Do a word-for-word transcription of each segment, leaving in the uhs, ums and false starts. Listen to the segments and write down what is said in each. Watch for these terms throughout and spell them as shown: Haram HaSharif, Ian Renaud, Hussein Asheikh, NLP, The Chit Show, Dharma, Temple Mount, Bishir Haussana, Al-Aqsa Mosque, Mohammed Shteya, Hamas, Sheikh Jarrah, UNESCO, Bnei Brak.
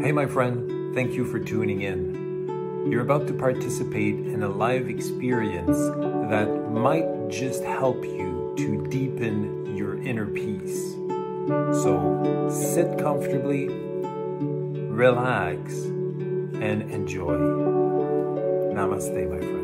Hey my friend, thank you for tuning in. You're about to participate in a live experience that might just help you to deepen your inner peace. So sit comfortably, relax, and enjoy. Namaste, my friend.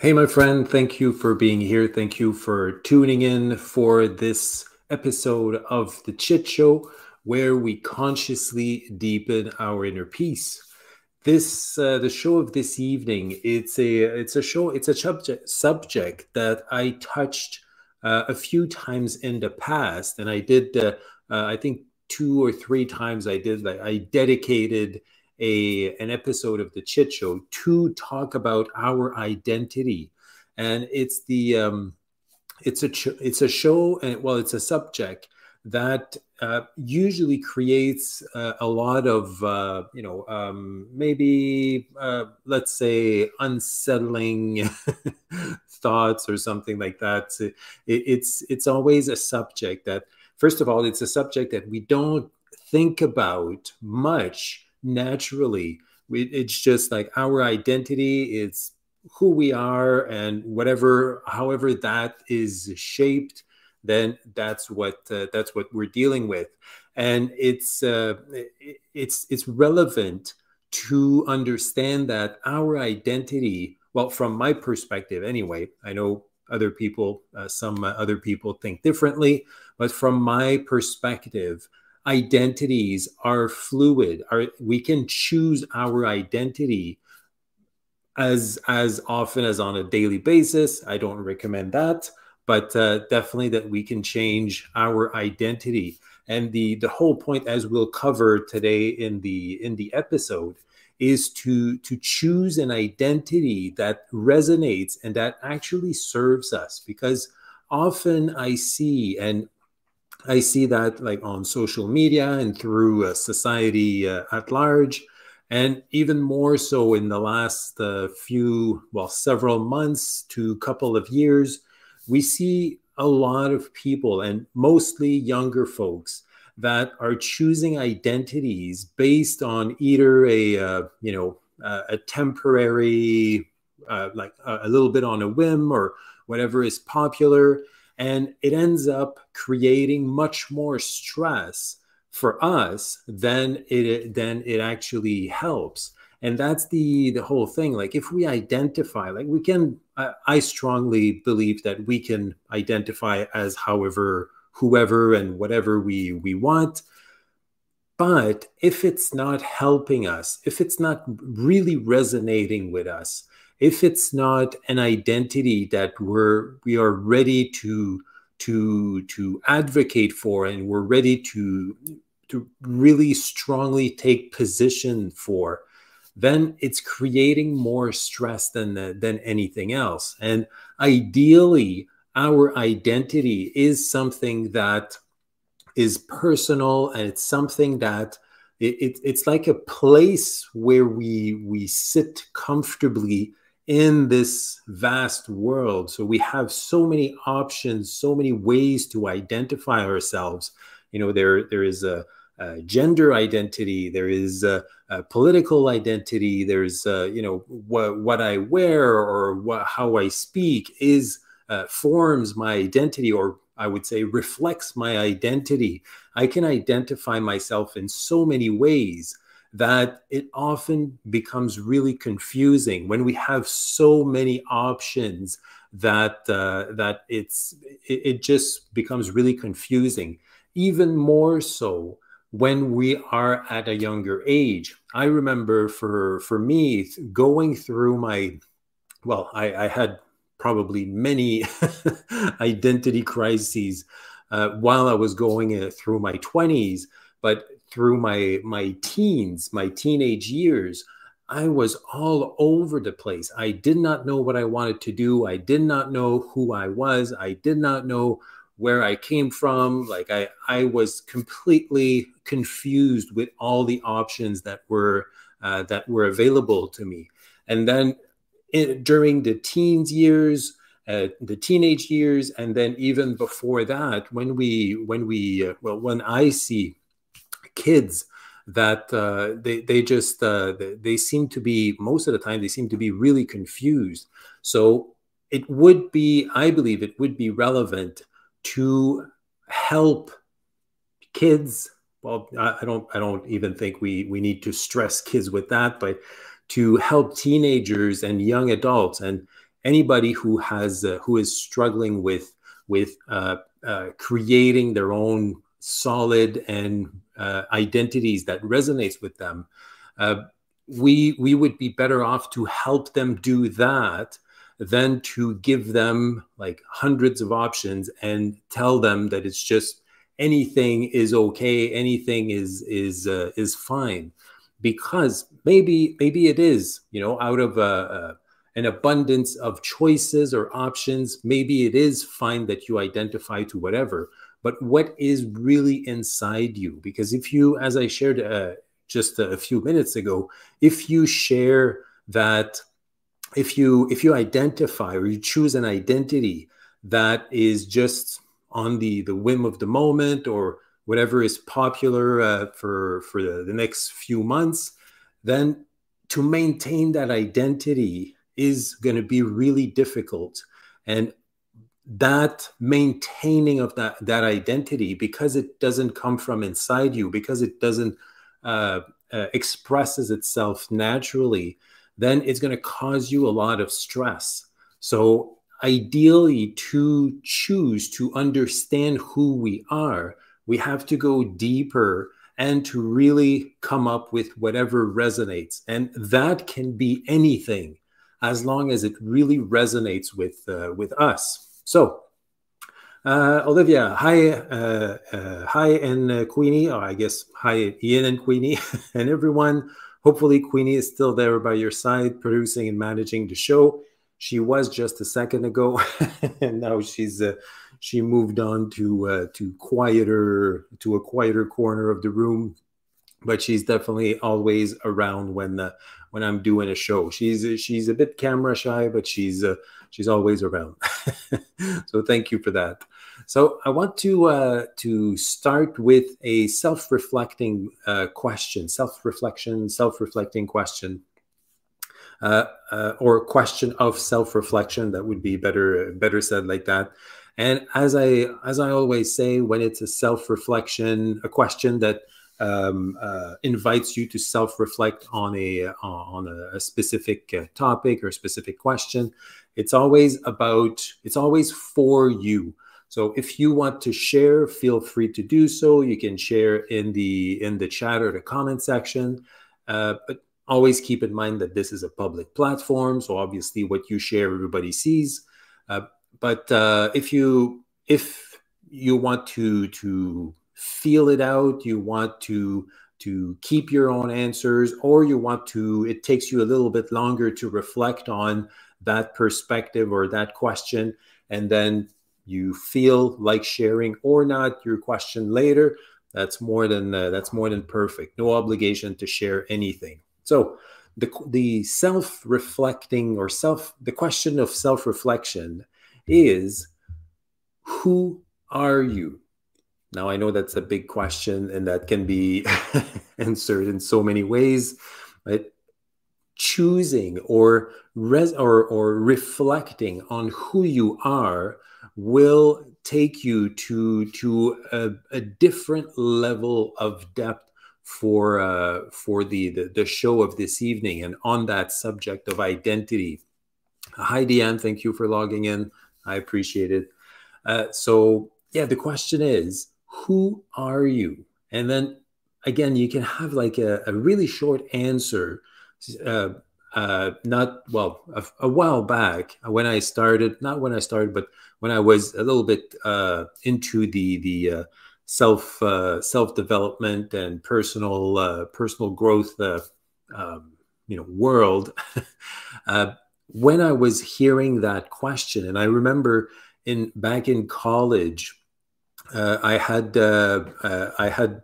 Hey, my friend, thank you for being here. Thank you for tuning in for this episode of The Chit Show, where we consciously deepen our inner peace. This, uh, the show of this evening, it's a, it's a show, it's a subject, subject that I touched uh, a few times in the past. And I did, uh, uh, I think two or three times I did, like I dedicated A, an episode of The Chit Show to talk about our identity. And it's the um, it's a ch it's a show and well it's a subject that uh, usually creates uh, a lot of uh, you know um, maybe uh, let's say unsettling thoughts or something like that. So it, it's it's always a subject that, first of all, it's a subject that we don't think about much. Naturally, we, it's just like our identity, it's who we are, and whatever, however that is shaped, then that's what uh, that's what we're dealing with. And it's uh, it's it's relevant to understand that our identity, well, from my perspective anyway, I know other people, uh, some other people think differently, but from my perspective, identities are fluid. Are, we can choose our identity as as often as on a daily basis. I don't recommend that, but uh, definitely that we can change our identity. And the the whole point, as we'll cover today in the in the episode, is to to choose an identity that resonates and that actually serves us. Because often I see and. I see that like on social media and through uh, society uh, at large, and even more so in the last uh, few, well, several months to couple of years, we see a lot of people, and mostly younger folks, that are choosing identities based on either a, uh, you know, uh, a temporary, uh, like a, a little bit on a whim or whatever is popular. And it ends up creating much more stress for us than it than it actually helps. And that's the the whole thing. Like if we identify, like we can, I, I strongly believe that we can identify as however, whoever, and whatever we we want. But if it's not helping us, if it's not really resonating with us, if it's not an identity that we're we are ready to to to advocate for, and we're ready to to really strongly take position for, then it's creating more stress than than anything else. And ideally, our identity is something that is personal, and it's something that it, it, it's like a place where we we sit comfortably in this vast world. So we have so many options, so many ways to identify ourselves. You know, there there is a, a gender identity, there is a, a political identity, there's a, you know what what I wear or what, how I speak is uh, forms my identity, or I would say reflects my identity. I can identify myself in so many ways that it often becomes really confusing when we have so many options that uh, that it's it, it just becomes really confusing, even more so when we are at a younger age. I remember for for me going through my, well, I, I had probably many identity crises uh, while I was going through my twenties. But through my my teens, my teenage years, I was all over the place. I did not know what I wanted to do. I did not know who I was. I did not know where I came from. Like I, I was completely confused with all the options that were uh, that were available to me. And then it, during the teens years, uh, the teenage years, and then even before that, when we when we uh, well, when I see kids that uh, they they just uh, they, they seem to be, most of the time they seem to be really confused. So it would be, I believe it would be relevant to help kids. Well, I, I don't I don't even think we we need to stress kids with that, but to help teenagers and young adults and anybody who has uh, who is struggling with with uh, uh, creating their own solid and Uh, identities that resonates with them, uh, we we would be better off to help them do that than to give them like hundreds of options and tell them that it's just anything is okay, anything is is uh, is fine, because maybe maybe it is, you know, out of a, a, an abundance of choices or options, maybe it is fine that you identify to whatever. But what is really inside you? Because if you, as I shared uh, just a few minutes ago, if you share that, if you if you identify or you choose an identity that is just on the the whim of the moment or whatever is popular uh, for for the, the next few months, then to maintain that identity is going to be really difficult. And that maintaining of that that identity, because it doesn't come from inside you, because it doesn't uh, uh, expresses itself naturally, then it's going to cause you a lot of stress. So ideally, to choose to understand who we are, we have to go deeper and to really come up with whatever resonates. And that can be anything, as long as it really resonates with uh, with us. So, uh, Olivia, hi, uh, uh, hi, and uh, Queenie, or I guess hi, Ian and Queenie, and everyone. Hopefully, Queenie is still there by your side, producing and managing the show. She was just a second ago, and now she's uh, she moved on to uh, to quieter to a quieter corner of the room. But she's definitely always around when uh, when I'm doing a show. She's she's a bit camera shy, but she's uh, she's always around. So thank you for that. So I want to uh, to start with a self-reflecting uh, question, self-reflection, self-reflecting question, uh, uh, or question of self-reflection. That would be better better said like that. And as I as I always say, when it's a self-reflection, a question that Um, uh, invites you to self-reflect on a on a, a specific uh, topic or specific question. It's always about, it's always for you. So if you want to share, feel free to do so. You can share in the in the chat or the comment section. Uh, but always keep in mind that this is a public platform, so obviously what you share, everybody sees. Uh, but uh, if you if you want to to feel it out, you want to to keep your own answers, or you want to, it takes you a little bit longer to reflect on that perspective or that question, and then you feel like sharing or not your question later, that's more than uh, that's more than perfect. No obligation to share anything. So the the self-reflecting or self the question of self-reflection is, who are you? Now, I know that's a big question, and that can be answered in so many ways, but choosing or, res- or or reflecting on who you are will take you to to a, a different level of depth for uh, for the, the the show of this evening, and on that subject of identity. Hi, Deanne, thank you for logging in. I appreciate it. Uh, so yeah, the question is, who are you? And then again, you can have like a, a really short answer. Uh, uh, not, well, a, a while back when I started, not when I started, but when I was a little bit uh, into the the uh, self uh, self development and personal uh, personal growth uh, um, you know world. uh, when I was hearing that question, and I remember in back in college, uh, I had uh, uh, I had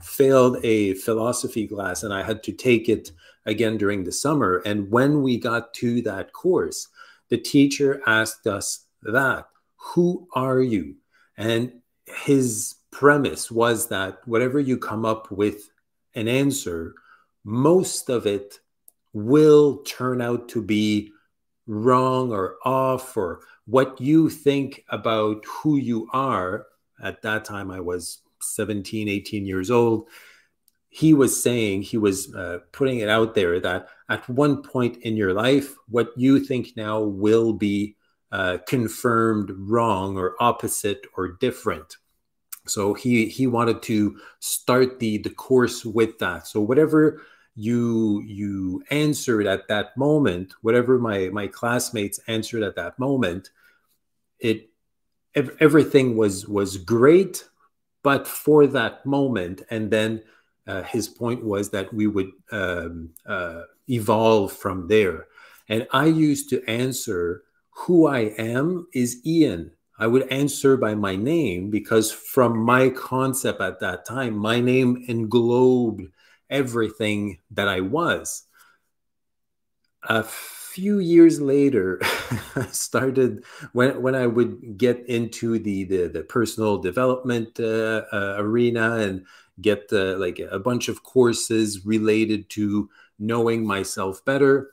failed a philosophy class, and I had to take it again during the summer. And when we got to that course, the teacher asked us that, who are you? And his premise was that whatever you come up with an answer, most of it will turn out to be wrong or off, or what you think about who you are. At that time, I was seventeen, eighteen years old. He was saying, he was uh, putting it out there that at one point in your life, what you think now will be uh, confirmed wrong or opposite or different. So he he wanted to start the the course with that. So whatever you you answered at that moment, whatever my my classmates answered at that moment, it ev- everything was was great, but for that moment. And then Uh, his point was that we would um, uh, evolve from there. And I used to answer, who I am is Ian. I would answer by my name, because from my concept at that time, my name englobed everything that I was. A few years later, I started, when, when I would get into the, the, the personal development uh, uh, arena and get uh, like a bunch of courses related to knowing myself better,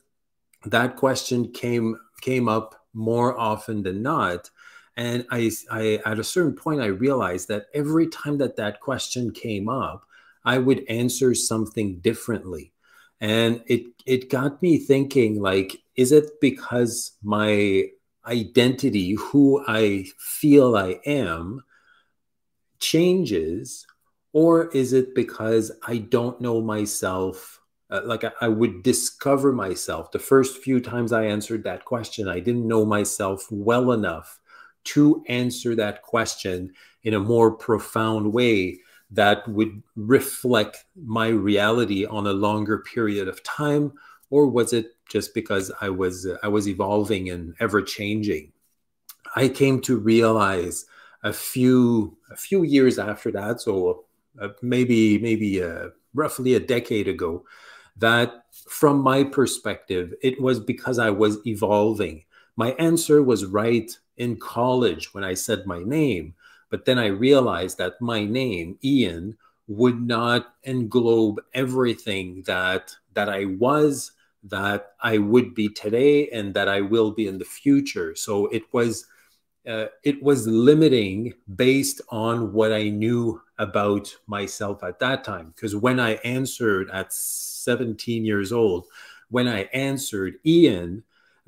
that question came came up more often than not. And I, I at a certain point, I realized that every time that that question came up, I would answer something differently. And it it got me thinking, like, is it because my identity, who I feel I am, changes? Or is it because I don't know myself? Uh, like I, I would discover myself. The first few times I answered that question, I didn't know myself well enough to answer that question in a more profound way that would reflect my reality on a longer period of time. Or was it just because I was uh, I was evolving and ever changing? I came to realize a few a few years after that, so. Uh, maybe maybe uh, roughly a decade ago, that from my perspective, it was because I was evolving. My answer was right in college when I said my name, but then I realized that my name, Ian, would not englobe everything that that I was, that I would be today, and that I will be in the future. So it was Uh, it was limiting based on what I knew about myself at that time. Because when I answered at seventeen years old, when I answered Ian,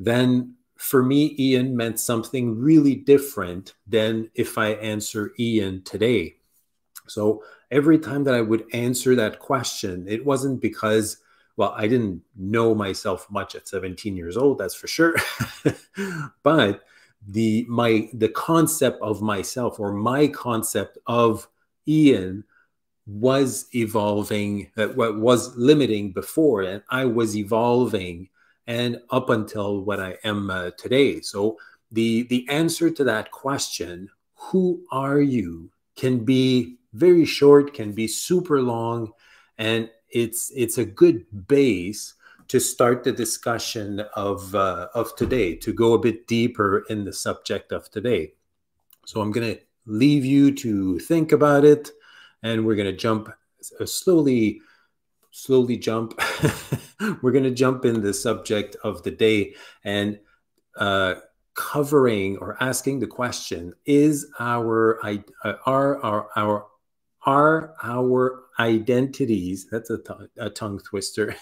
then for me, Ian meant something really different than if I answer Ian today. So every time that I would answer that question, it wasn't because, well, I didn't know myself much at seventeen years old, that's for sure. But the my the concept of myself, or my concept of Ian, was evolving, that what was limiting before, and I was evolving and up until what I am uh, today. So the the answer to that question, who are you, can be very short, can be super long, and it's it's a good base to start the discussion of uh, of today, to go a bit deeper in the subject of today. So I'm going to leave you to think about it, and we're going to jump uh, slowly, slowly jump. We're going to jump in the subject of the day, and uh, covering or asking the question: Is our I, uh, are our our Are our identities, that's a, t- a tongue twister,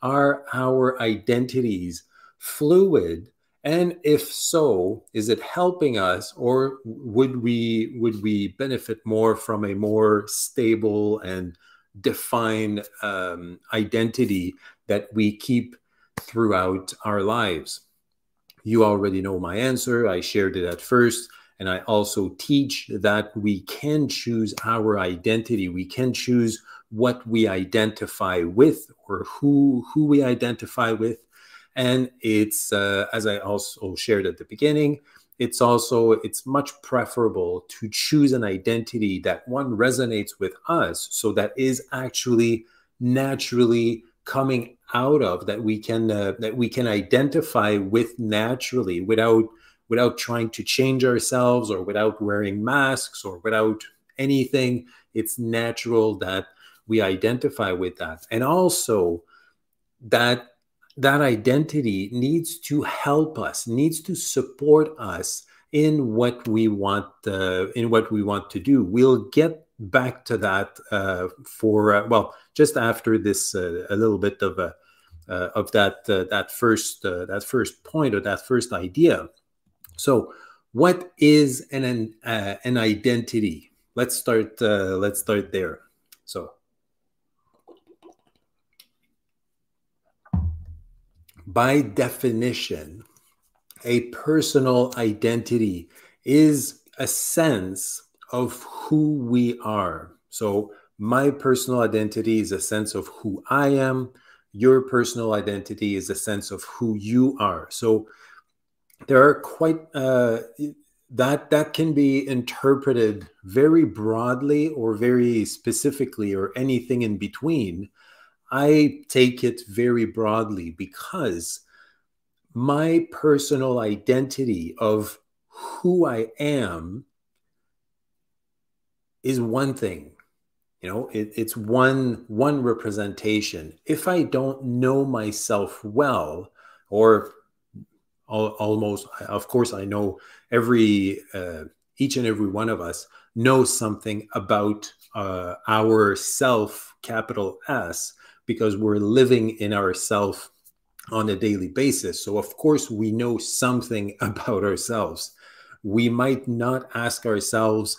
are our identities fluid? And if so, is it helping us, or would we would we benefit more from a more stable and defined um, identity that we keep throughout our lives? You already know my answer. I shared it at first. And I also teach that we can choose our identity. We can choose what we identify with or who, who we identify with. And it's, uh, as I also shared at the beginning, it's also, it's much preferable to choose an identity that one resonates with us. So that is actually naturally coming out of, that we can, uh, that we can identify with naturally without, without trying to change ourselves or without wearing masks or without anything. It's natural that we identify with that. And also that, that identity needs to help us, needs to support us in what we want, uh, in what we want to do. We'll get back to that uh, for uh, well, just after this, uh, a little bit of a uh, of that uh, that first uh, that first point or that first idea. So, what is an an, uh, an identity? Let's start. Uh, let's start there. So. By definition, a personal identity is a sense of who we are. So my personal identity is a sense of who I am. Your personal identity is a sense of who you are. So there are quite, uh, that, that can be interpreted very broadly or very specifically or anything in between. I take it very broadly because my personal identity of who I am is one thing. You know, it, it's one, one representation. If I don't know myself well, or al almost, of course, I know every, uh, each and every one of us knows something about uh, our self, capital S, because we're living in ourself on a daily basis. So of course we know something about ourselves. We might not ask ourselves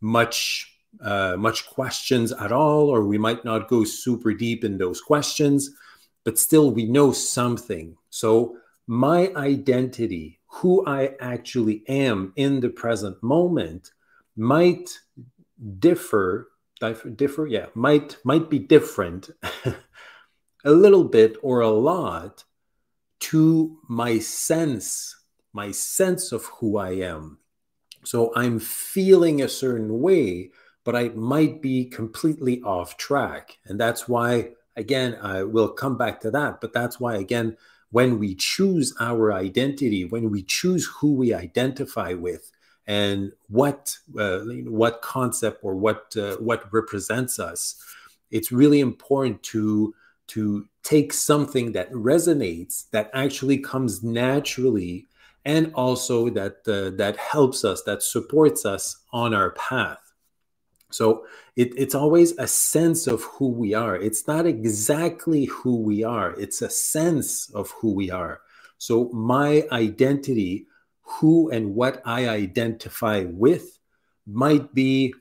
much, uh, much questions at all, or we might not go super deep in those questions, but still we know something. So my identity, who I actually am in the present moment, might differ differ yeah might might be different a little bit or a lot to my sense my sense of who I am. So I'm feeling a certain way, but I might be completely off track. And that's why, again, I will come back to that, but that's why, again, when we choose our identity, when we choose who we identify with and what uh, what concept or what uh, what represents us, it's really important to to take something that resonates, that actually comes naturally, and also that uh, that helps us, that supports us on our path. So it, it's always a sense of who we are. It's not exactly who we are. It's a sense of who we are. So my identity, who and what I identify with, might be,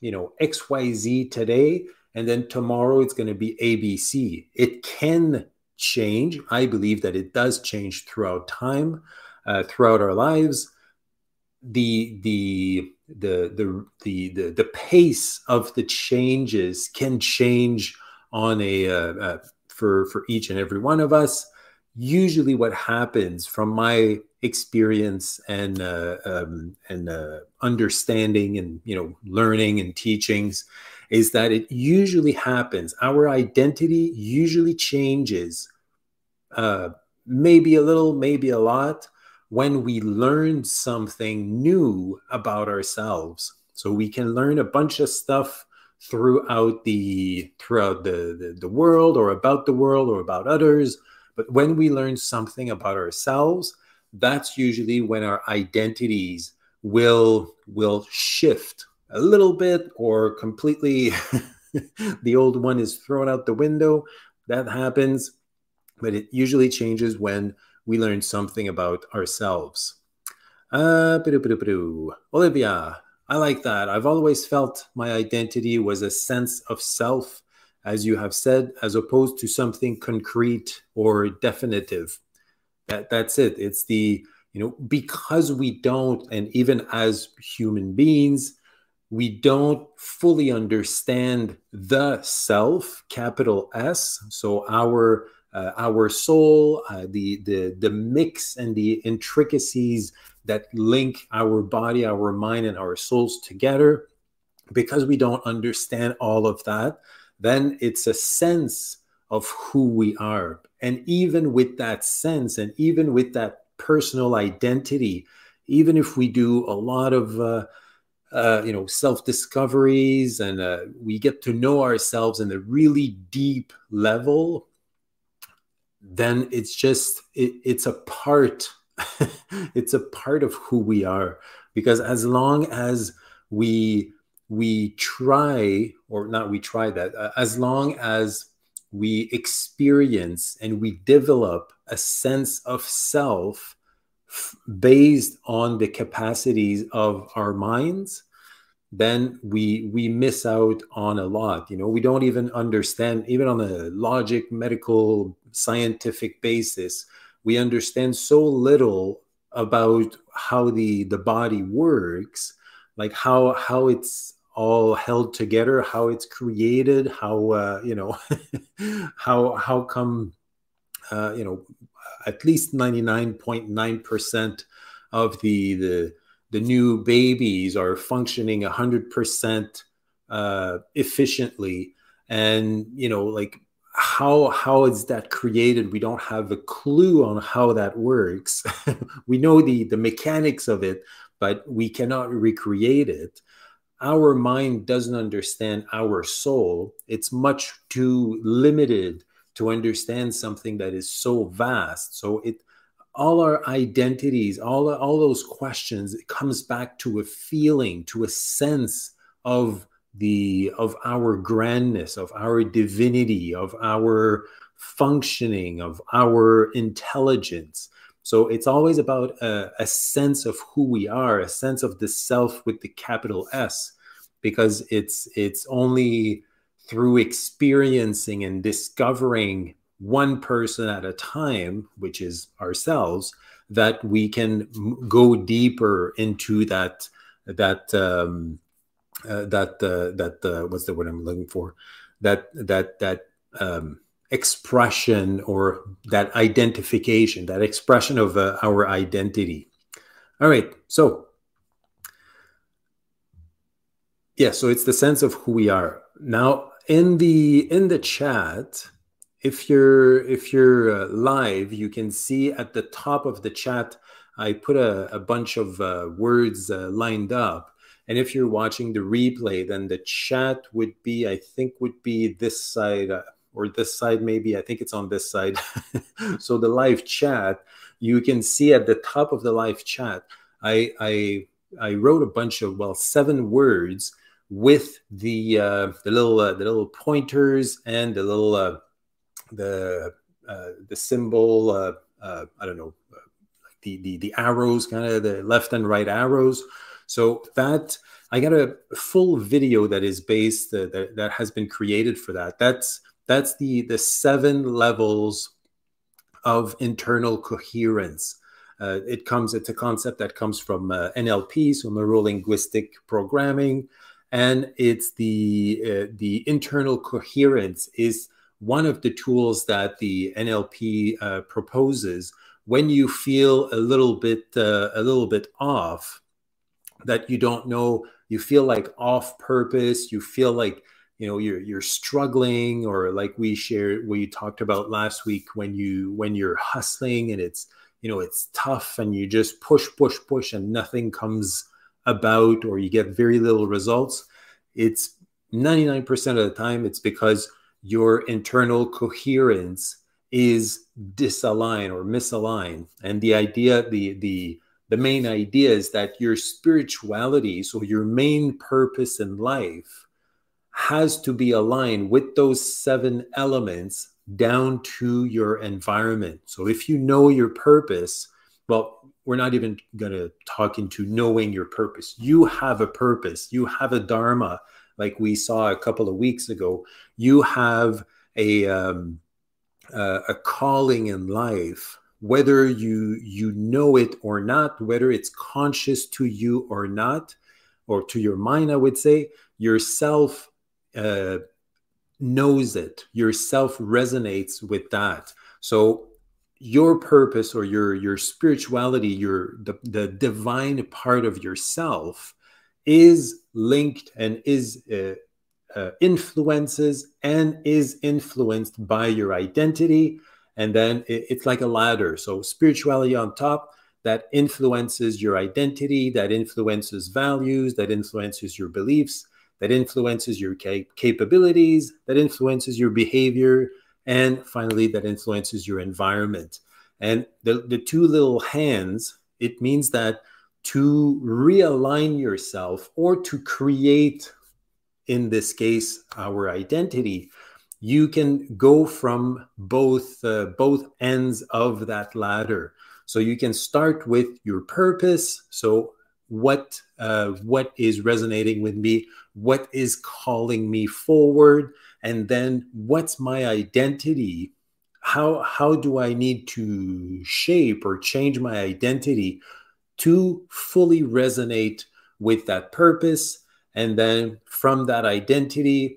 you know, X Y Z today, and then tomorrow it's going to be A B C. It can change. I believe that it does change throughout time, uh, throughout our lives. The, the, the, the, the, the, the pace of the changes can change on a, uh, uh, for, for each and every one of us. Usually what happens from my experience and uh, um, and uh, understanding and, you know, learning and teachings is that it usually happens. Our identity usually changes, uh, maybe a little, maybe a lot, when we learn something new about ourselves. So we can learn a bunch of stuff throughout the throughout the the, the world, or about the world, or about others. But when we learn something about ourselves, that's usually when our identities will will shift a little bit, or completely the old one is thrown out the window. That happens, but it usually changes when we learn something about ourselves. Uh, Olivia, I like that. I've always felt my identity was a sense of self, as you have said, as opposed to something concrete or definitive. That, that's it. It's the you know, because we don't, and even as human beings, we don't fully understand the self, capital S. So our uh, our soul, uh, the the the mix and the intricacies that link our body, our mind, and our souls together. Because we don't understand all of that, then it's a sense of who we are. And even with that sense, and even with that personal identity, even if we do a lot of uh, Uh, you know, self-discoveries, and uh, we get to know ourselves in a really deep level, then it's just, it, it's a part, it's a part of who we are. Because as long as we, we try, or not we try that, uh, as long as we experience and we develop a sense of self based on the capacities of our minds, then we we miss out on a lot. You know, we don't even understand, even on a logic, medical, scientific basis, we understand so little about how the the body works, like how how it's all held together, how it's created, how uh, you know, how how come uh, you know. At least ninety-nine point nine percent of the, the the new babies are functioning one hundred percent uh, efficiently, and you know, like how how is that created? We don't have a clue on how that works. We know the the mechanics of it, but we cannot recreate it. Our mind doesn't understand our soul. It's much too limited to understand something that is so vast. So it, all our identities, all, all those questions, it comes back to a feeling, to a sense of the, of our grandness, of our divinity, of our functioning, of our intelligence. So it's always about a, a sense of who we are, a sense of the self with the capital S, because it's, it's only through experiencing and discovering one person at a time, which is ourselves, that we can go deeper into that, that, um, uh, that, uh, that, uh, what's the word I'm looking for? That, that, that um, expression, or that identification, that expression of uh, our identity. All right. So, yeah, so it's the sense of who we are. Now, In the in the chat, if you're if you're uh, live, you can see at the top of the chat, I put a, a bunch of uh, words uh, lined up. And if you're watching the replay, then the chat would be, I think, would be this side uh, or this side maybe. I think it's on this side. So the live chat, you can see at the top of the live chat, I I I wrote a bunch of well seven words with the uh, the little uh, the little pointers and the little uh, the uh, the symbol uh, uh, I don't know uh, the the the arrows, kind of the left and right arrows. So that I got a full video that is based uh, that that has been created for that. That's that's the the seven levels of internal coherence. Uh, it comes it's a concept that comes from uh, N L P, so neurolinguistic programming. And it's the uh, the internal coherence is one of the tools that the N L P uh, proposes. When you feel a little bit uh, a little bit off, that you don't know, you feel like off purpose, you feel like you know you're you're struggling, or like we shared, we talked about last week, when you when you're hustling and it's you know it's tough and you just push push push and nothing comes about, or you get very little results. It's ninety-nine percent of the time it's because your internal coherence is disaligned or misaligned. And the idea, the the the main idea is that your spirituality, so your main purpose in life, has to be aligned with those seven elements down to your environment. So if you know your purpose, well, we're not even going to talk into knowing your purpose. You have a purpose. You have a Dharma, like we saw a couple of weeks ago. You have a, um, uh, a calling in life whether you you know it or not, whether it's conscious to you or not, or to your mind, I would say, yourself uh, knows it. Yourself resonates with that. So your purpose or your your spirituality, your the, the divine part of yourself is linked and is uh, uh, influences and is influenced by your identity. And then it, it's like a ladder. So spirituality on top, that influences your identity, that influences values, that influences your beliefs, that influences your cap capabilities, that influences your behavior, and finally, that influences your environment. And the, the two little hands, it means that to realign yourself or to create, in this case, our identity, you can go from both, uh, both ends of that ladder. So you can start with your purpose. So what, uh, what is resonating with me? What is calling me forward? And then what's my identity? How, how do I need to shape or change my identity to fully resonate with that purpose? And then from that identity,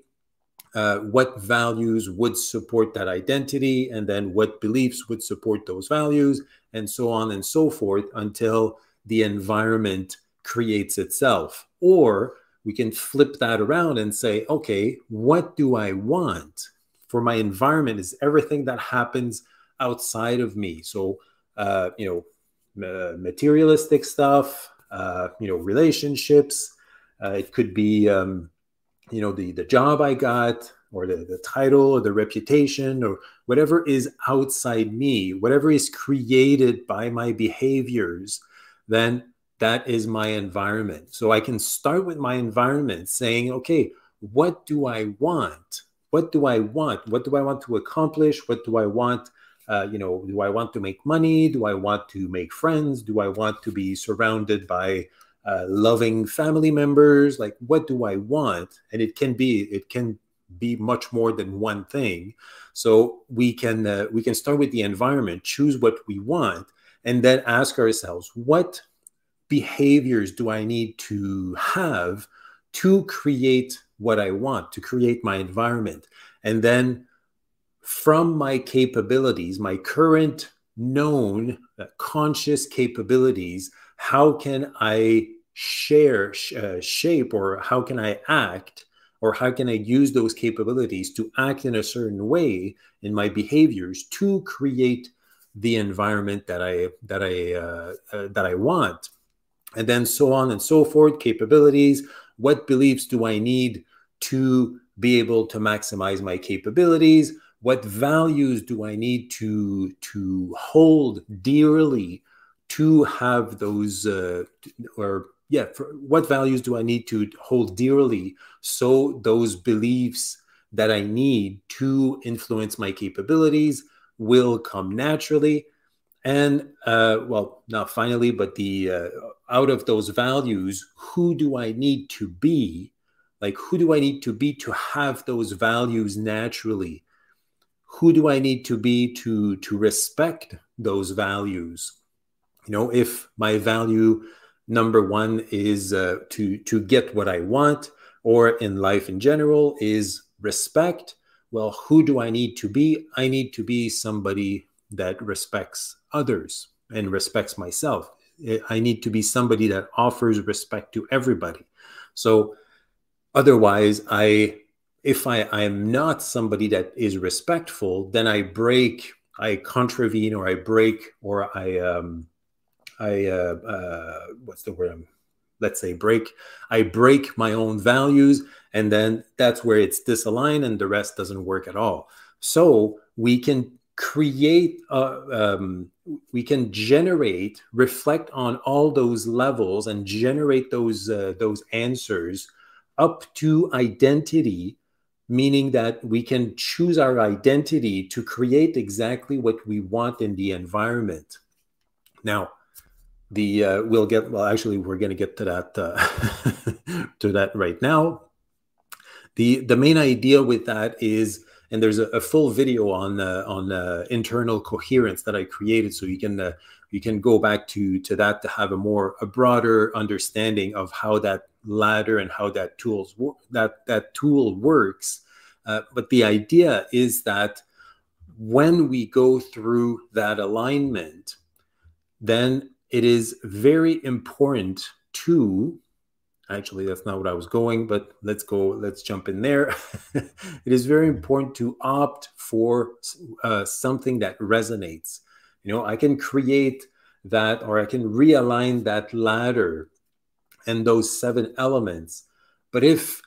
Uh, what values would support that identity, and then what beliefs would support those values, and so on and so forth, until the environment creates itself. Or we can flip that around and say, okay, what do I want for my environment? Is everything that happens outside of me. So, uh, you know, materialistic stuff, uh, you know, relationships, uh, it could be, um, you know, the, the job I got, or the, the title, or the reputation, or whatever is outside me, whatever is created by my behaviors, then that is my environment. So I can start with my environment saying, okay, what do I want? What do I want? What do I want to accomplish? What do I want? Uh, you know, do I want to make money? Do I want to make friends? Do I want to be surrounded by Uh, loving family members? Like, what do I want? And it can be, it can be much more than one thing. So we can, uh, we can start with the environment, choose what we want, and then ask ourselves, what behaviors do I need to have to create what I want, to create my environment? And then from my capabilities, my current known uh, conscious capabilities, how can I share, uh, shape, or how can I act, or how can I use those capabilities to act in a certain way in my behaviors to create the environment that I that I uh, uh, that I want, and then so on and so forth. Capabilities. What beliefs do I need to be able to maximize my capabilities? What values do I need to to hold dearly? To have those, uh, or yeah, for what values do I need to hold dearly? So those beliefs that I need to influence my capabilities will come naturally. And uh, well, not finally, but the uh, out of those values, who do I need to be? Like, who do I need to be to have those values naturally? Who do I need to be to to respect those values? You know, if my value number one is uh, to, to get what I want, or in life in general is respect, well, who do I need to be? I need to be somebody that respects others and respects myself. I need to be somebody that offers respect to everybody. So otherwise, I if I, I am not somebody that is respectful, then I break, I contravene, or I break, or I... Um, I, uh, uh, what's the word? I'm, let's say break. I break my own values, and then that's where it's disaligned and the rest doesn't work at all. So we can create, uh, um, we can generate, reflect on all those levels and generate those, uh, those answers up to identity, meaning that we can choose our identity to create exactly what we want in the environment. Now, The, uh, we'll get, well, actually, we're going to get to that, uh, to that right now. The, the main idea with that is, And there's a, a full video on uh, on uh, internal coherence that I created, so you can uh, you can go back to to that to have a more a broader understanding of how that ladder and how that tools that that tool works. Uh, but the idea is that when we go through that alignment, then it is very important to, actually, that's not what I was going, but let's go, let's jump in there. It is very important to opt for uh, something that resonates. You know, I can create that, or I can realign that ladder and those seven elements. But if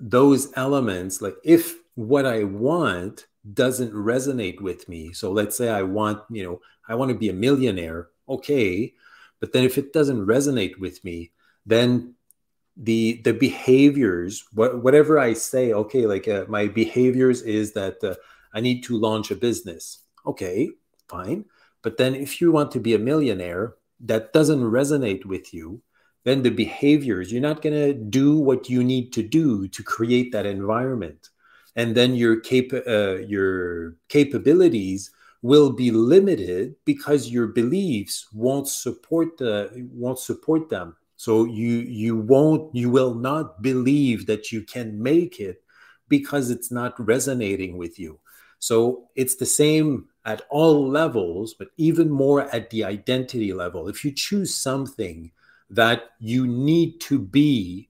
those elements, like if what I want doesn't resonate with me, so let's say I want, you know, I want to be a millionaire, okay, but then if it doesn't resonate with me, then the the behaviors, what, whatever I say, okay, like uh, my behaviors is that uh, I need to launch a business. Okay, fine. But then if you want to be a millionaire, that doesn't resonate with you, then the behaviors, you're not going to do what you need to do to create that environment. And then your cap- uh, your capabilities will be limited because your beliefs won't support the won't support them. So you you won't you will not believe that you can make it because it's not resonating with you. So it's the same at all levels, but even more at the identity level. If you choose something that you need to be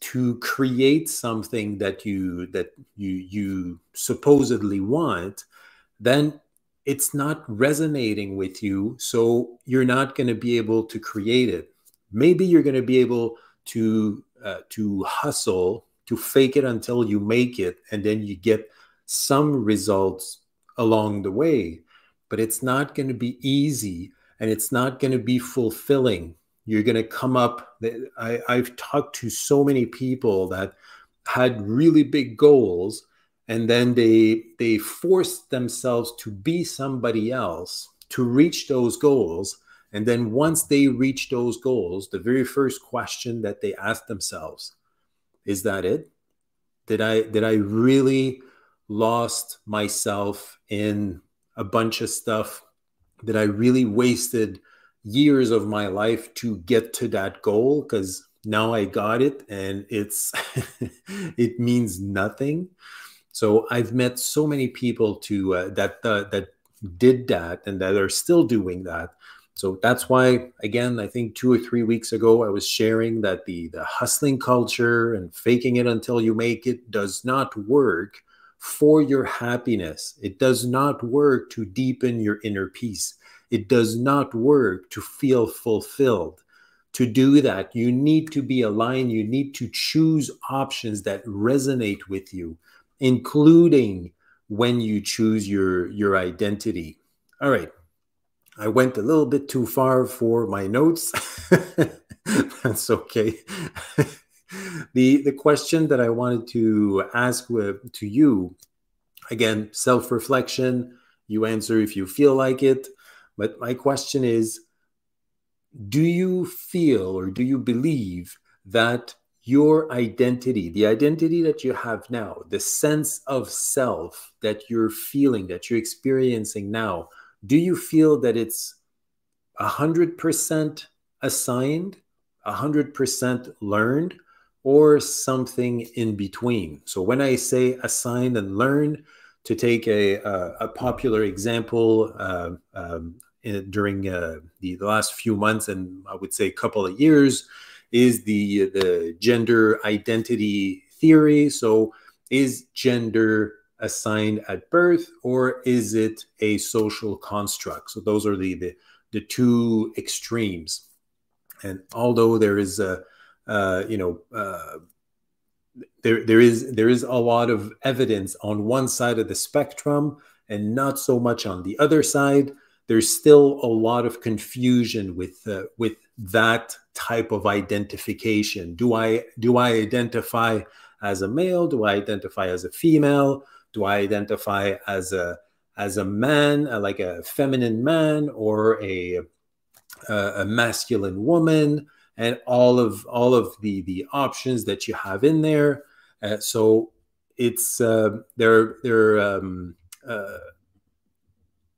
to create something that you that you you supposedly want, then it's not resonating with you, so you're not going to be able to create it. Maybe you're going to be able to uh, to hustle, to fake it until you make it, and then you get some results along the way, but it's not going to be easy, and it's not going to be fulfilling. You're going to come up, I, I've talked to so many people that had really big goals, and then they they forced themselves to be somebody else to reach those goals. And then once they reach those goals, the very first question that they ask themselves, is that it? Did I did I really lost myself in a bunch of stuff? Did I really wasted years of my life to get to that goal, because now I got it and it's it means nothing. So I've met so many people to uh, that uh, that did that and that are still doing that. So that's why, again, I think two or three weeks ago I was sharing that the the hustling culture and faking it until you make it does not work for your happiness. It does not work to deepen your inner peace. It does not work to feel fulfilled. To do that, you need to be aligned. You need to choose options that resonate with you, including when you choose your, your identity. All right. I went a little bit too far for my notes. That's okay. The, the question that I wanted to ask with, to you, again, self-reflection, you answer if you feel like it. But my question is, do you feel or do you believe that your identity, the identity that you have now, the sense of self that you're feeling, that you're experiencing now, do you feel that it's one hundred percent assigned, one hundred percent learned, or something in between? So when I say assigned and learned, to take a, a, a popular example uh, um, in, during uh, the, the last few months, and I would say a couple of years, is the, the gender identity theory. So is gender assigned at birth, or is it a social construct? So those are the, the, the two extremes. And although there is a, uh, you know, uh, There, there is there is a lot of evidence on one side of the spectrum and not so much on the other side. There's still a lot of confusion with uh, with that type of identification. Do I do I identify as a male? Do I identify as a female? Do I identify as a as a man, like a feminine man, or a a masculine woman? And all of all of the the options that you have in there. Uh, so it's uh, they're they're um, uh,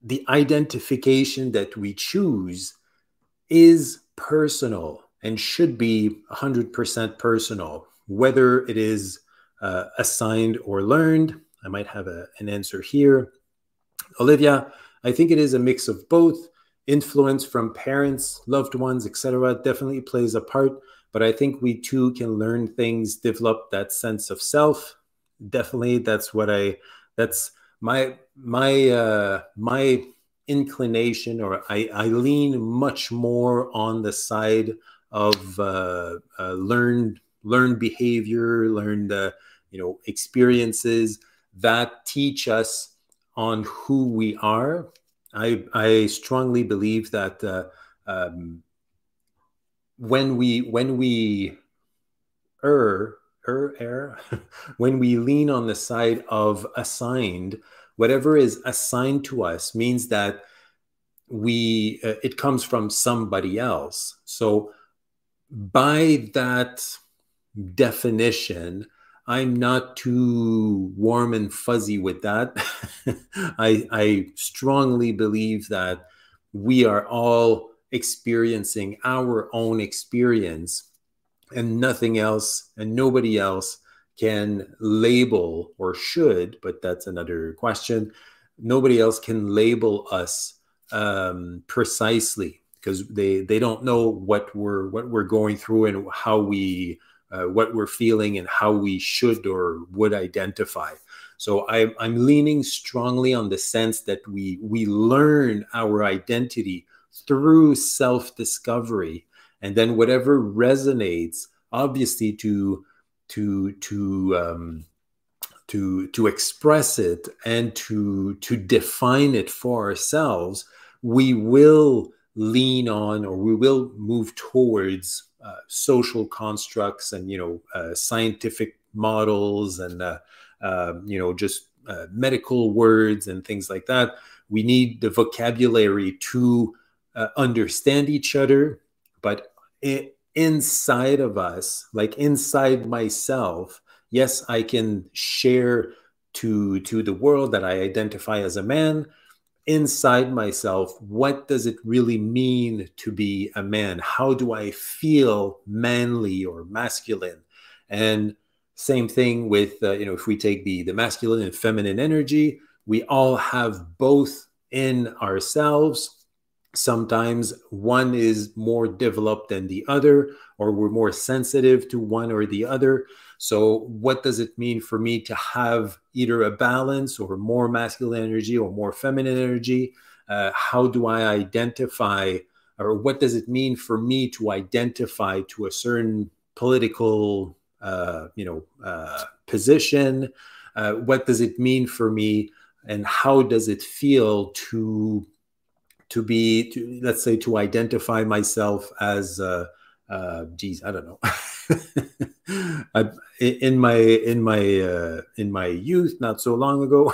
the identification that we choose is personal and should be one hundred percent personal, whether it is uh, assigned or learned. I might have a, an answer here. Olivia, I think it is a mix of both. Influence from parents, loved ones, et cetera definitely plays a part, but I think we too can learn things, develop that sense of self. Definitely, that's what I, that's my, my, uh, my inclination, or I, I lean much more on the side of uh, uh, learned, learned behavior, learned, uh, you know, experiences that teach us on who we are. I, I strongly believe that uh, um, when we when we err err err when we lean on the side of assigned, whatever is assigned to us means that we uh, it comes from somebody else. So by that definition, I'm not too warm and fuzzy with that. I, I strongly believe that we are all experiencing our own experience, and nothing else and nobody else can label, or should, but that's another question. Nobody else can label us um, precisely, because they, they don't know what we're, what we're going through and how we... Uh, what we're feeling and how we should or would identify. So I, I'm leaning strongly on the sense that we, we learn our identity through self-discovery, and then whatever resonates, obviously to, to, to, um, to, to express it and to, to define it for ourselves, we will lean on, or we will move towards Uh, social constructs and, you know, uh, scientific models and, uh, uh, you know, just uh, medical words and things like that. We need the vocabulary to uh, understand each other. But it, inside of us, like inside myself, yes, I can share to, to the world that I identify as a man. Inside myself, what does it really mean to be a man? How do I feel manly or masculine? And same thing with, uh, you know, if we take the, the masculine and feminine energy, we all have both in ourselves. Sometimes one is more developed than the other, or we're more sensitive to one or the other. So what does it mean for me to have either a balance, or more masculine energy or more feminine energy? Uh, how do I identify, or what does it mean for me to identify to a certain political, uh, you know, uh, position? Uh, what does it mean for me, and how does it feel to, to be, to, let's say, to identify myself as uh, uh, geez, I don't know. I, in my in my uh, in my youth, not so long ago,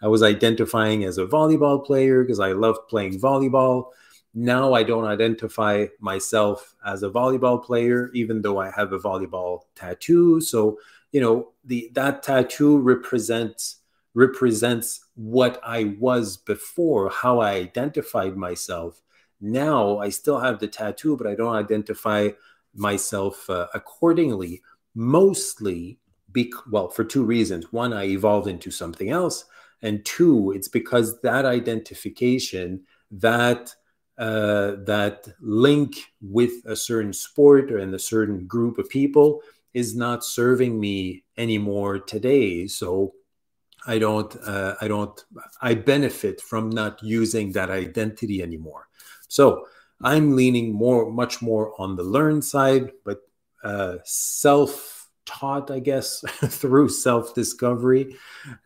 I was identifying as a volleyball player because I loved playing volleyball. Now I don't identify myself as a volleyball player, even though I have a volleyball tattoo. So, you know, the that tattoo represents represents what I was before, how I identified myself. Now I still have the tattoo, but I don't identify myself uh, accordingly, mostly, be well, for two reasons. One, I evolved into something else. And two, it's because that identification, that, uh, that link with a certain sport or in a certain group of people is not serving me anymore today. So I don't, uh, I don't, I benefit from not using that identity anymore. So I'm leaning more, much more on the learn side, but uh, self-taught, I guess, through self-discovery.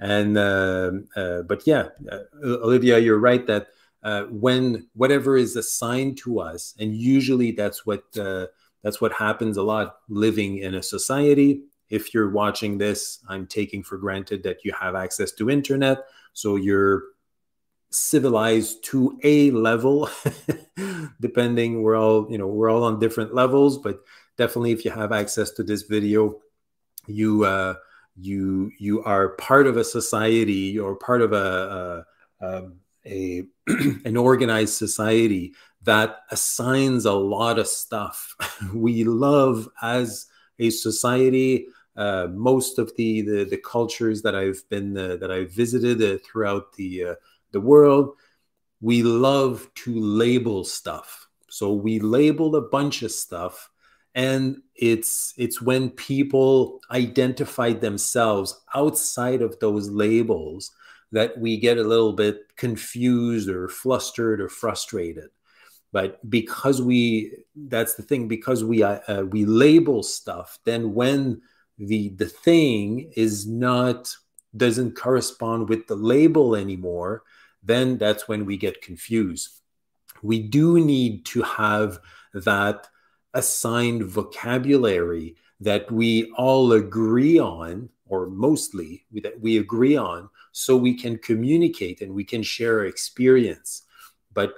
And, uh, uh, but yeah, uh, Olivia, you're right that uh, when whatever is assigned to us, and usually that's what, uh, that's what happens a lot living in a society. If you're watching this, I'm taking for granted that you have access to internet. So you're civilized to a level, depending, we're all, you know, we're all on different levels, but definitely if you have access to this video, you, uh, you you are part of a society or part of a, a, a, a an organized society that assigns a lot of stuff. We love, as a society, uh, most of the, the the cultures that I've been uh, that I've visited uh, throughout the uh, the world, we love to label stuff. So we label a bunch of stuff. And it's it's when people identify themselves outside of those labels that we get a little bit confused or flustered or frustrated. But because we, that's the thing, because we uh, we label stuff, then when the the thing is not, doesn't correspond with the label anymore, then that's when we get confused. We do need to have that assigned vocabulary that we all agree on, or mostly that we agree on, so we can communicate and we can share our experience. But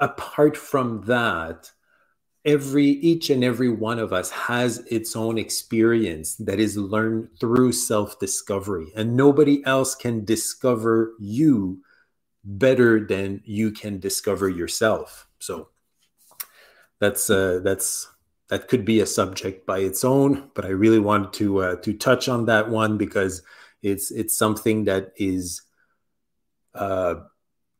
apart from that, every each and every one of us has its own experience that is learned through self-discovery, and nobody else can discover you better than you can discover yourself. So That's uh, that's that could be a subject by its own, but I really wanted to uh, to touch on that one because it's it's something that is uh,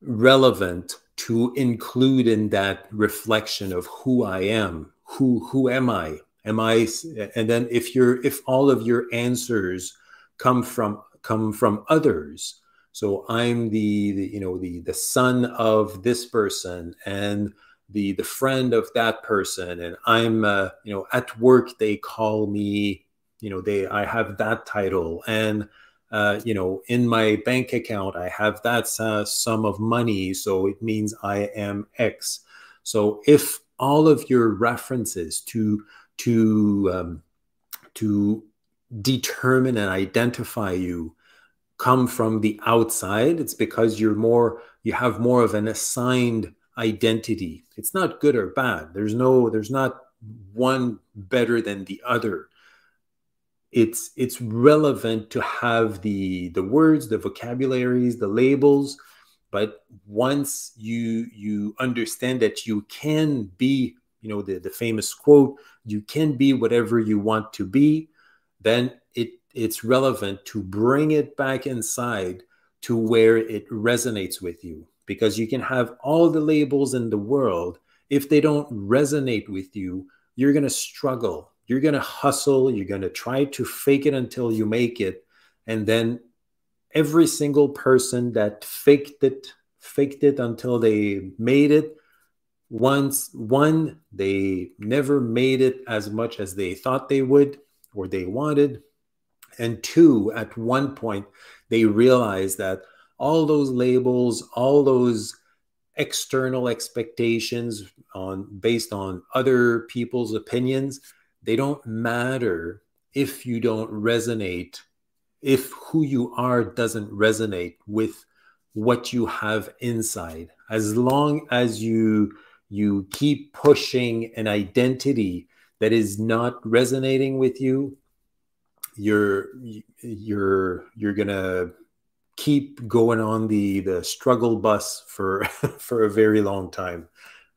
relevant to include in that reflection of who I am, who who am I, am I, and then if you're if all of your answers come from come from others, so I'm the, the you know the the son of this person and the the friend of that person, and I'm uh, you know at work they call me you know they I have that title, and uh, you know in my bank account I have that uh, sum of money, so it means I am X. So if all of your references to to um, to determine and identify you come from the outside, it's because you're more you have more of an assigned identity. It's not good or bad. There's no, there's not one better than the other. It's it's relevant to have the the words, the vocabularies, the labels, but once you you understand that you can be, you know, the, the famous quote, you can be whatever you want to be, then it it's relevant to bring it back inside to where it resonates with you. Because you can have all the labels in the world. If they don't resonate with you, you're going to struggle. You're going to hustle. You're going to try to fake it until you make it. And then every single person that faked it, faked it until they made it, once, one, they never made it as much as they thought they would or they wanted. And two, at one point, they realized that all those labels, all those external expectations on based on other people's opinions, they don't matter if you don't resonate, if who you are doesn't resonate with what you have inside. As long as you, you keep pushing an identity that is not resonating with you, you're, you're, you're gonna keep going on the, the struggle bus for, for a very long time.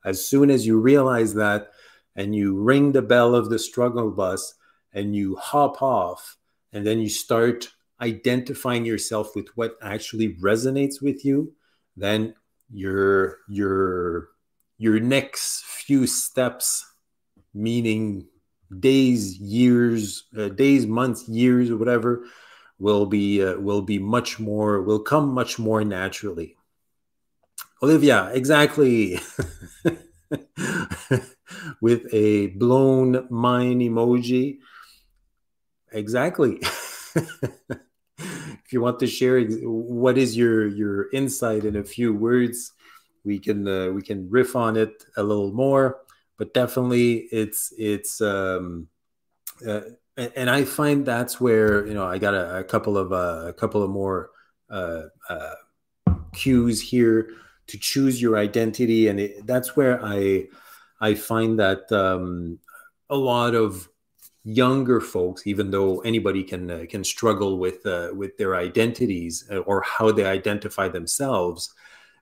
As soon as you realize that and you ring the bell of the struggle bus and you hop off, and then you start identifying yourself with what actually resonates with you, then your, your, your next few steps, meaning days, years, uh, days, months, years, or whatever, will be uh, will be much more will come much more naturally. Olivia, exactly. With a blown mind emoji. Exactly. If you want to share ex- what is your your insight in a few words, we can uh, we can riff on it a little more, but definitely it's it's um uh, and I find that's where, you know, I got a, a couple of uh, a couple of more uh, uh, cues here to choose your identity, and it, that's where I I find that um, a lot of younger folks, even though anybody can uh, can struggle with uh, with their identities or how they identify themselves,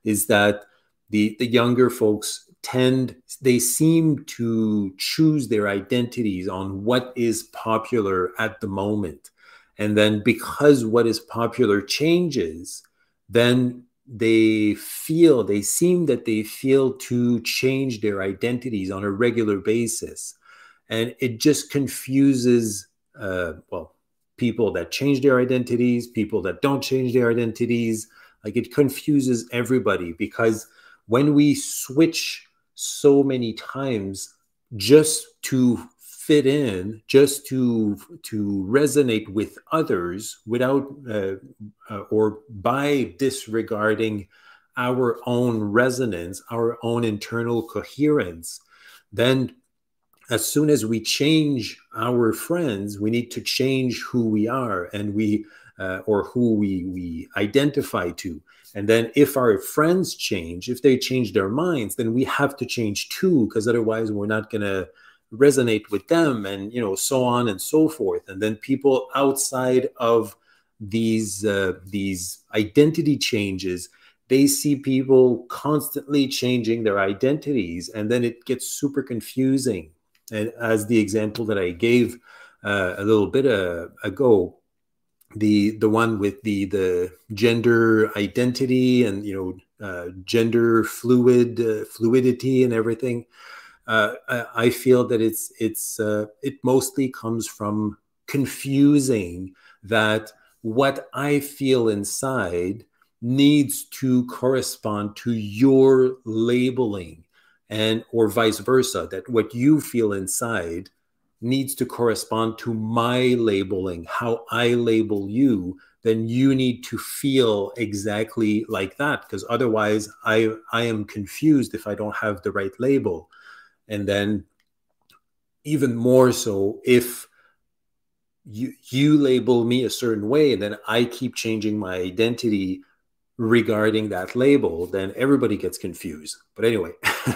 is that the the younger folks tend, they seem to choose their identities on what is popular at the moment. And then because what is popular changes, then they feel, they seem that they feel to change their identities on a regular basis. And it just confuses, uh, well, people that change their identities, people that don't change their identities. Like, it confuses everybody, because when we switch so many times just to fit in, just to to resonate with others, without uh, uh, or by disregarding our own resonance, our own internal coherence, then as soon as we change our friends, we need to change who we are and we uh, or who we we identify to. And then if our friends change, if they change their minds, then we have to change too, because otherwise we're not going to resonate with them, and, you know, so on and so forth. And then people outside of these uh, these identity changes, they see people constantly changing their identities, and then it gets super confusing. And as the example that I gave uh, a little bit uh, ago, the the one with the the gender identity and, you know, uh, gender fluid uh, fluidity and everything, uh, I feel that it's it's uh, it mostly comes from confusing that what I feel inside needs to correspond to your labeling, and or vice versa, that what you feel inside needs to correspond to my labeling, how I label you, then you need to feel exactly like that, because otherwise I, I am confused if I don't have the right label. And then even more so if you, you label me a certain way, and then I keep changing my identity regarding that label, then everybody gets confused. But anyway,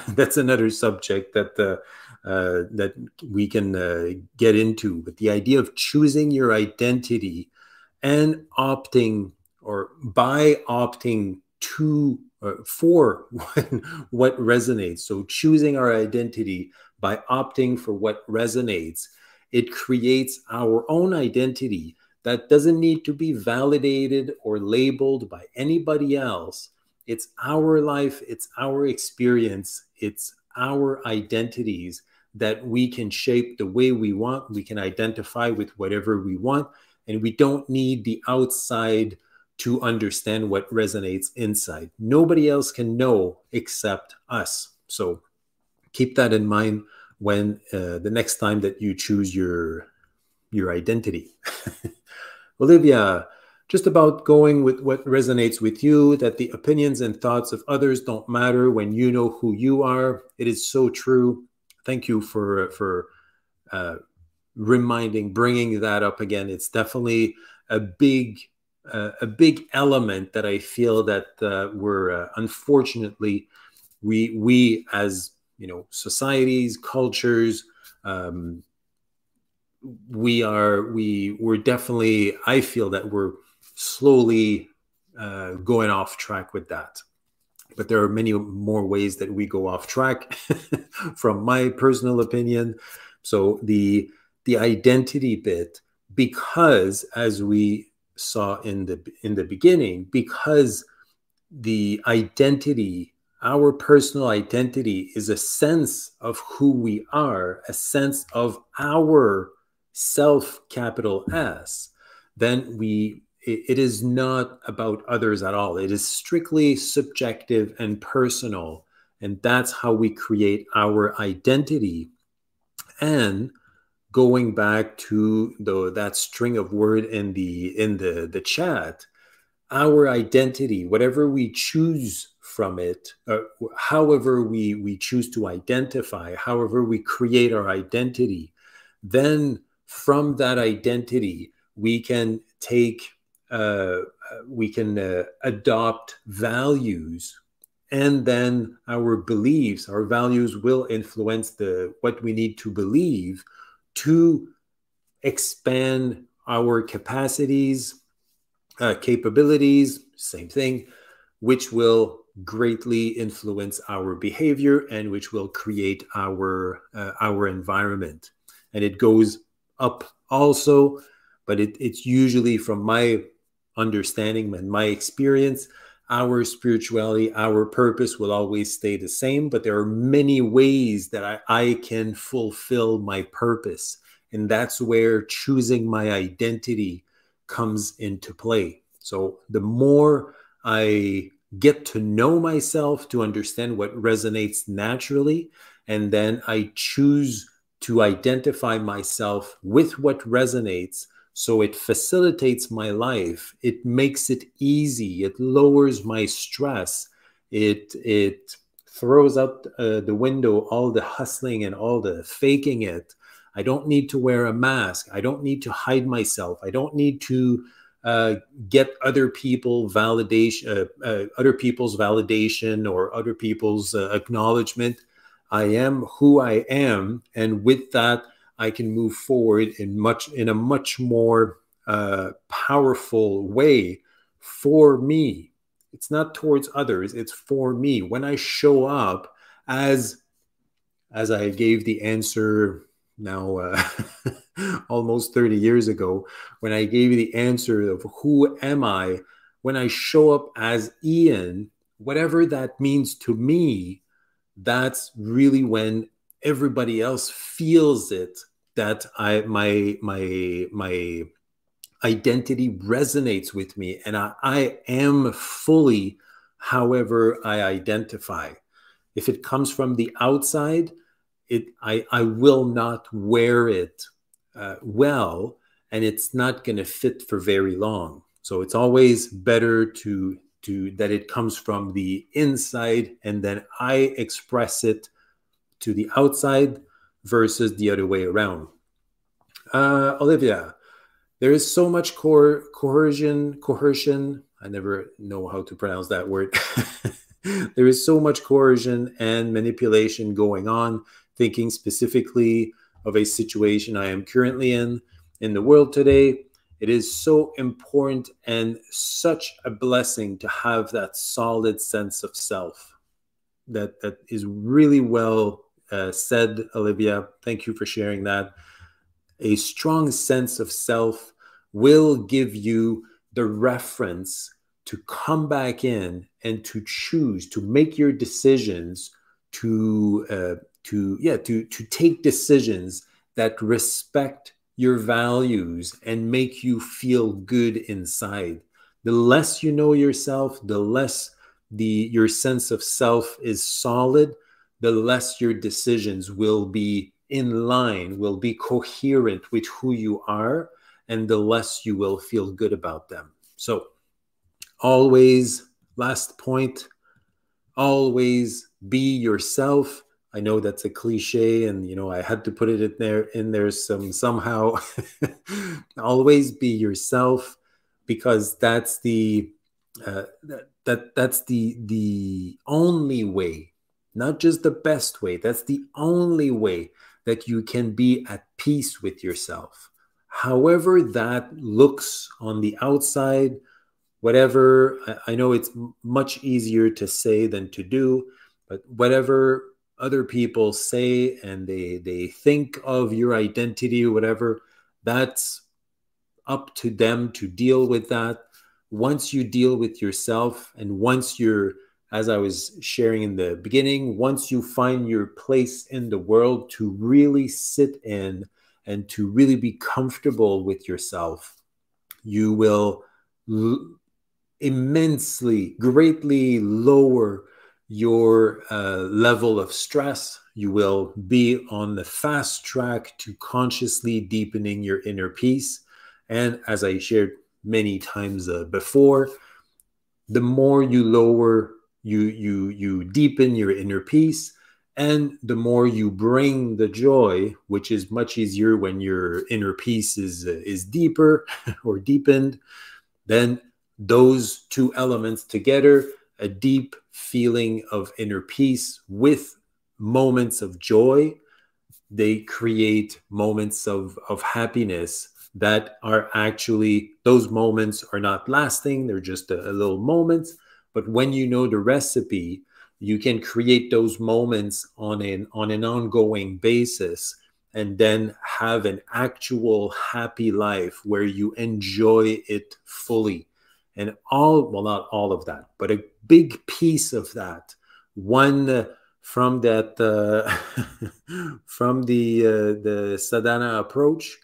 that's another subject that uh, uh, that we can uh, get into. But the idea of choosing your identity and opting, or by opting to or for what resonates. So choosing our identity by opting for what resonates, it creates our own identity that doesn't need to be validated or labeled by anybody else. It's our life, it's our experience, it's our identities that we can shape the way we want. We can identify with whatever we want, and we don't need the outside to understand what resonates inside. Nobody else can know except us. So keep that in mind when uh, the next time that you choose your your identity. Olivia, just about going with what resonates with you, that the opinions and thoughts of others don't matter when you know who you are. It is so true. Thank you for for uh, reminding, bringing that up again. It's definitely a big uh, a big element that I feel that uh, we're uh, unfortunately we we as, you know, societies, cultures, um, we are, we we're definitely, I feel that we're slowly uh, going off track with that. But there are many more ways that we go off track from my personal opinion. So the, the identity bit, because as we saw in the, in the beginning, because the identity, our personal identity, is a sense of who we are, a sense of our self, capital S, then we, it is not about others at all. It is strictly subjective and personal. And that's how we create our identity. And going back to the, that string of word in the, in the, the chat, our identity, whatever we choose from it, uh, however we, we choose to identify, however we create our identity, then from that identity, we can take, uh, we can uh, adopt values, and then our beliefs, our values will influence the what we need to believe to expand our capacities, uh, capabilities, same thing, which will greatly influence our behavior and which will create our uh, our environment. And it goes up also, but it, it's usually, from my understanding and my experience, our spirituality, our purpose will always stay the same, but there are many ways that I, I can fulfill my purpose. And that's where choosing my identity comes into play. So the more I get to know myself, to understand what resonates naturally, and then I choose to identify myself with what resonates, so it facilitates my life, it makes it easy, it lowers my stress, it, it throws out uh, the window all the hustling and all the faking it. I don't need to wear a mask. I don't need to hide myself. I don't need to uh, get other people validation, uh, uh, other people's validation or other people's uh, acknowledgement. I am who I am, and with that, I can move forward in much in a much more uh, powerful way for me. It's not towards others; it's for me. When I show up as as I gave the answer. Now, uh, almost thirty years ago, when I gave you the answer of who am I, when I show up as Ian, whatever that means to me, that's really when everybody else feels it, that I my my my identity resonates with me, and I, I am fully however I identify. If it comes from the outside, It, I, I will not wear it uh, well, and it's not going to fit for very long. So it's always better to, to that it comes from the inside, and then I express it to the outside versus the other way around. Uh, Olivia, there is so much co- coercion, coercion. I never know how to pronounce that word. There is so much coercion and manipulation going on. Thinking specifically of a situation I am currently in, in the world today, it is so important and such a blessing to have that solid sense of self. That, that is really well uh, said, Olivia. Thank you for sharing that. A strong sense of self will give you the reference to come back in and to choose, to make your decisions, to uh, To yeah, to to take decisions that respect your values and make you feel good inside. The less you know yourself, the less the your sense of self is solid, the less your decisions will be in line, will be coherent with who you are, and the less you will feel good about them. So always, last point, always be yourself. I know that's a cliche, and you know I had to put it in there. In there, some somehow. Always be yourself, because that's the uh, that that's the the only way, not just the best way. That's the only way that you can be at peace with yourself. However that looks on the outside, whatever. I, I know it's much easier to say than to do, but whatever other people say and they they think of your identity or whatever, that's up to them to deal with that. Once you deal with yourself, and once you're, as I was sharing in the beginning, once you find your place in the world to really sit in and to really be comfortable with yourself, you will l- immensely, greatly lower your uh, level of stress. You will be on the fast track to consciously deepening your inner peace. And as I shared many times uh, before, the more you lower, you, you, you deepen your inner peace, and the more you bring the joy, which is much easier when your inner peace is, uh, is deeper or deepened, then those two elements together, a deep feeling of inner peace with moments of joy, they create moments of, of happiness that are actually, those moments are not lasting. They're just a, a little moments. But when you know the recipe, you can create those moments on an, on an ongoing basis, and then have an actual happy life where you enjoy it fully. And all, well, not all of that, but a big piece of that, one from that, uh, from the, uh, the sadhana approach,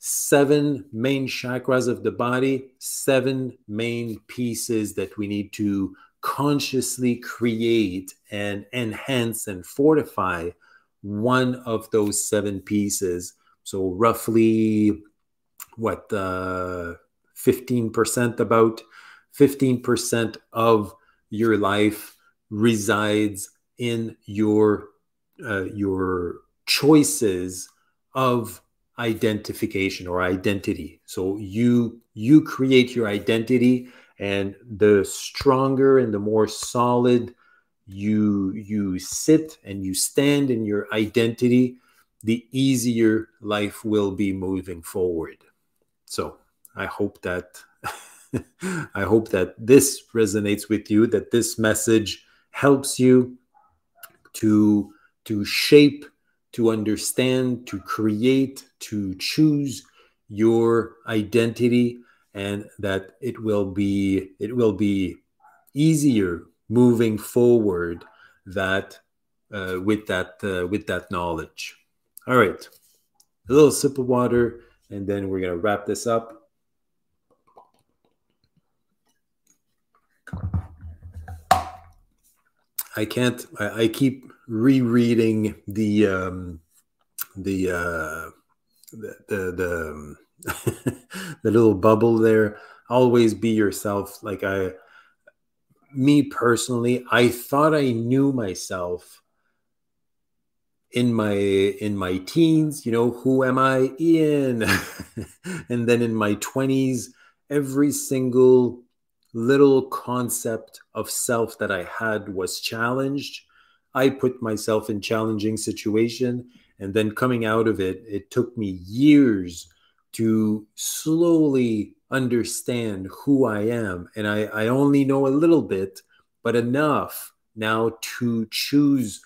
seven main chakras of the body, seven main pieces that we need to consciously create and enhance and fortify one of those seven pieces. So roughly what, uh, fifteen percent, about fifteen percent of your life resides in your, uh, your choices of identification or identity. So you, you create your identity, and the stronger and the more solid you, you sit and you stand in your identity, the easier life will be moving forward. So I hope that, I hope that this resonates with you, that this message helps you to, to shape, to understand, to create, to choose your identity, and that it will be, it will be easier moving forward that, uh, with that, uh, with that knowledge. All right, a little sip of water, and then we're gonna wrap this up. I can't, I, I keep rereading the, um, the, uh, the, the, the, the little bubble there. Always be yourself. Like I, me personally, I thought I knew myself in my, in my teens, you know, who am I, Ian? And then in my twenties, every single little concept of self that I had was challenged. I put myself in challenging situation, and then coming out of it, it took me years to slowly understand who I am. And I, I only know a little bit, but enough now to choose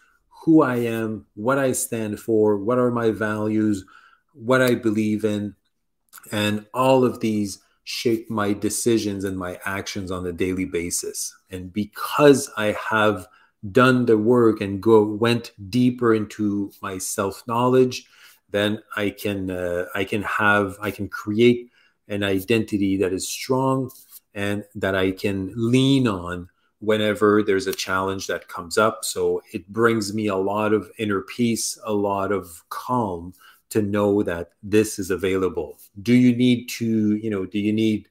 who I am, what I stand for, what are my values, what I believe in, and all of these shape my decisions and my actions on a daily basis. And because I have done the work and go went deeper into my self-knowledge, then I can uh, I can have I can create an identity that is strong and that I can lean on whenever there's a challenge that comes up. So it brings me a lot of inner peace, a lot of calm, to know that this is available. Do you need to, you know, do you need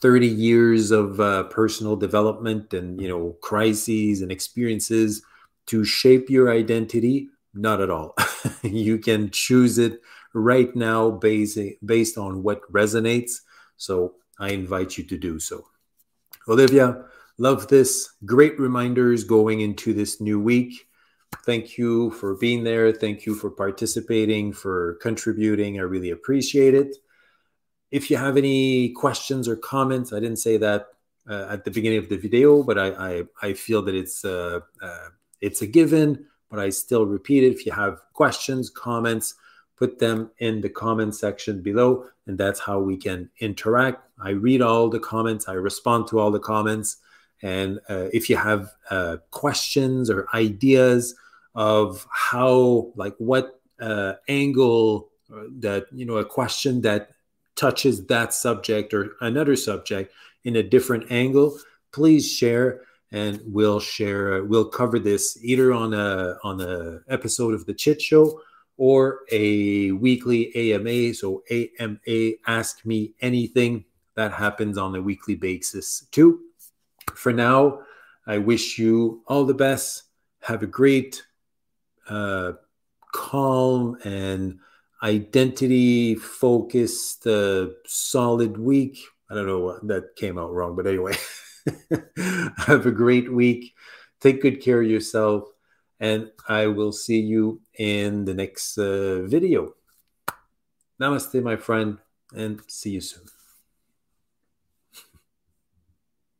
thirty years of uh, personal development and, you know, crises and experiences to shape your identity? Not at all. You can choose it right now based, based on what resonates. So I invite you to do so. Olivia, love this. Great reminders going into this new week. Thank you for being there. Thank you for participating, for contributing. I really appreciate it. If you have any questions or comments, I didn't say that uh, at the beginning of the video, but I I, I feel that it's, uh, uh, it's a given, but I still repeat it. If you have questions, comments, put them in the comment section below, and that's how we can interact. I read all the comments. I respond to all the comments. And uh, if you have uh, questions or ideas of how, like what uh, angle that, you know, a question that touches that subject or another subject in a different angle, please share, and we'll share, we'll cover this either on a, on a episode of The Chit Show or a weekly A M A. So A M A, Ask Me Anything, that happens on a weekly basis too. For now, I wish you all the best. Have a great, uh, calm and identity-focused, uh, solid week. I don't know, that came out wrong, but anyway. Have a great week. Take good care of yourself, and I will see you in the next uh, video. Namaste, my friend, and see you soon.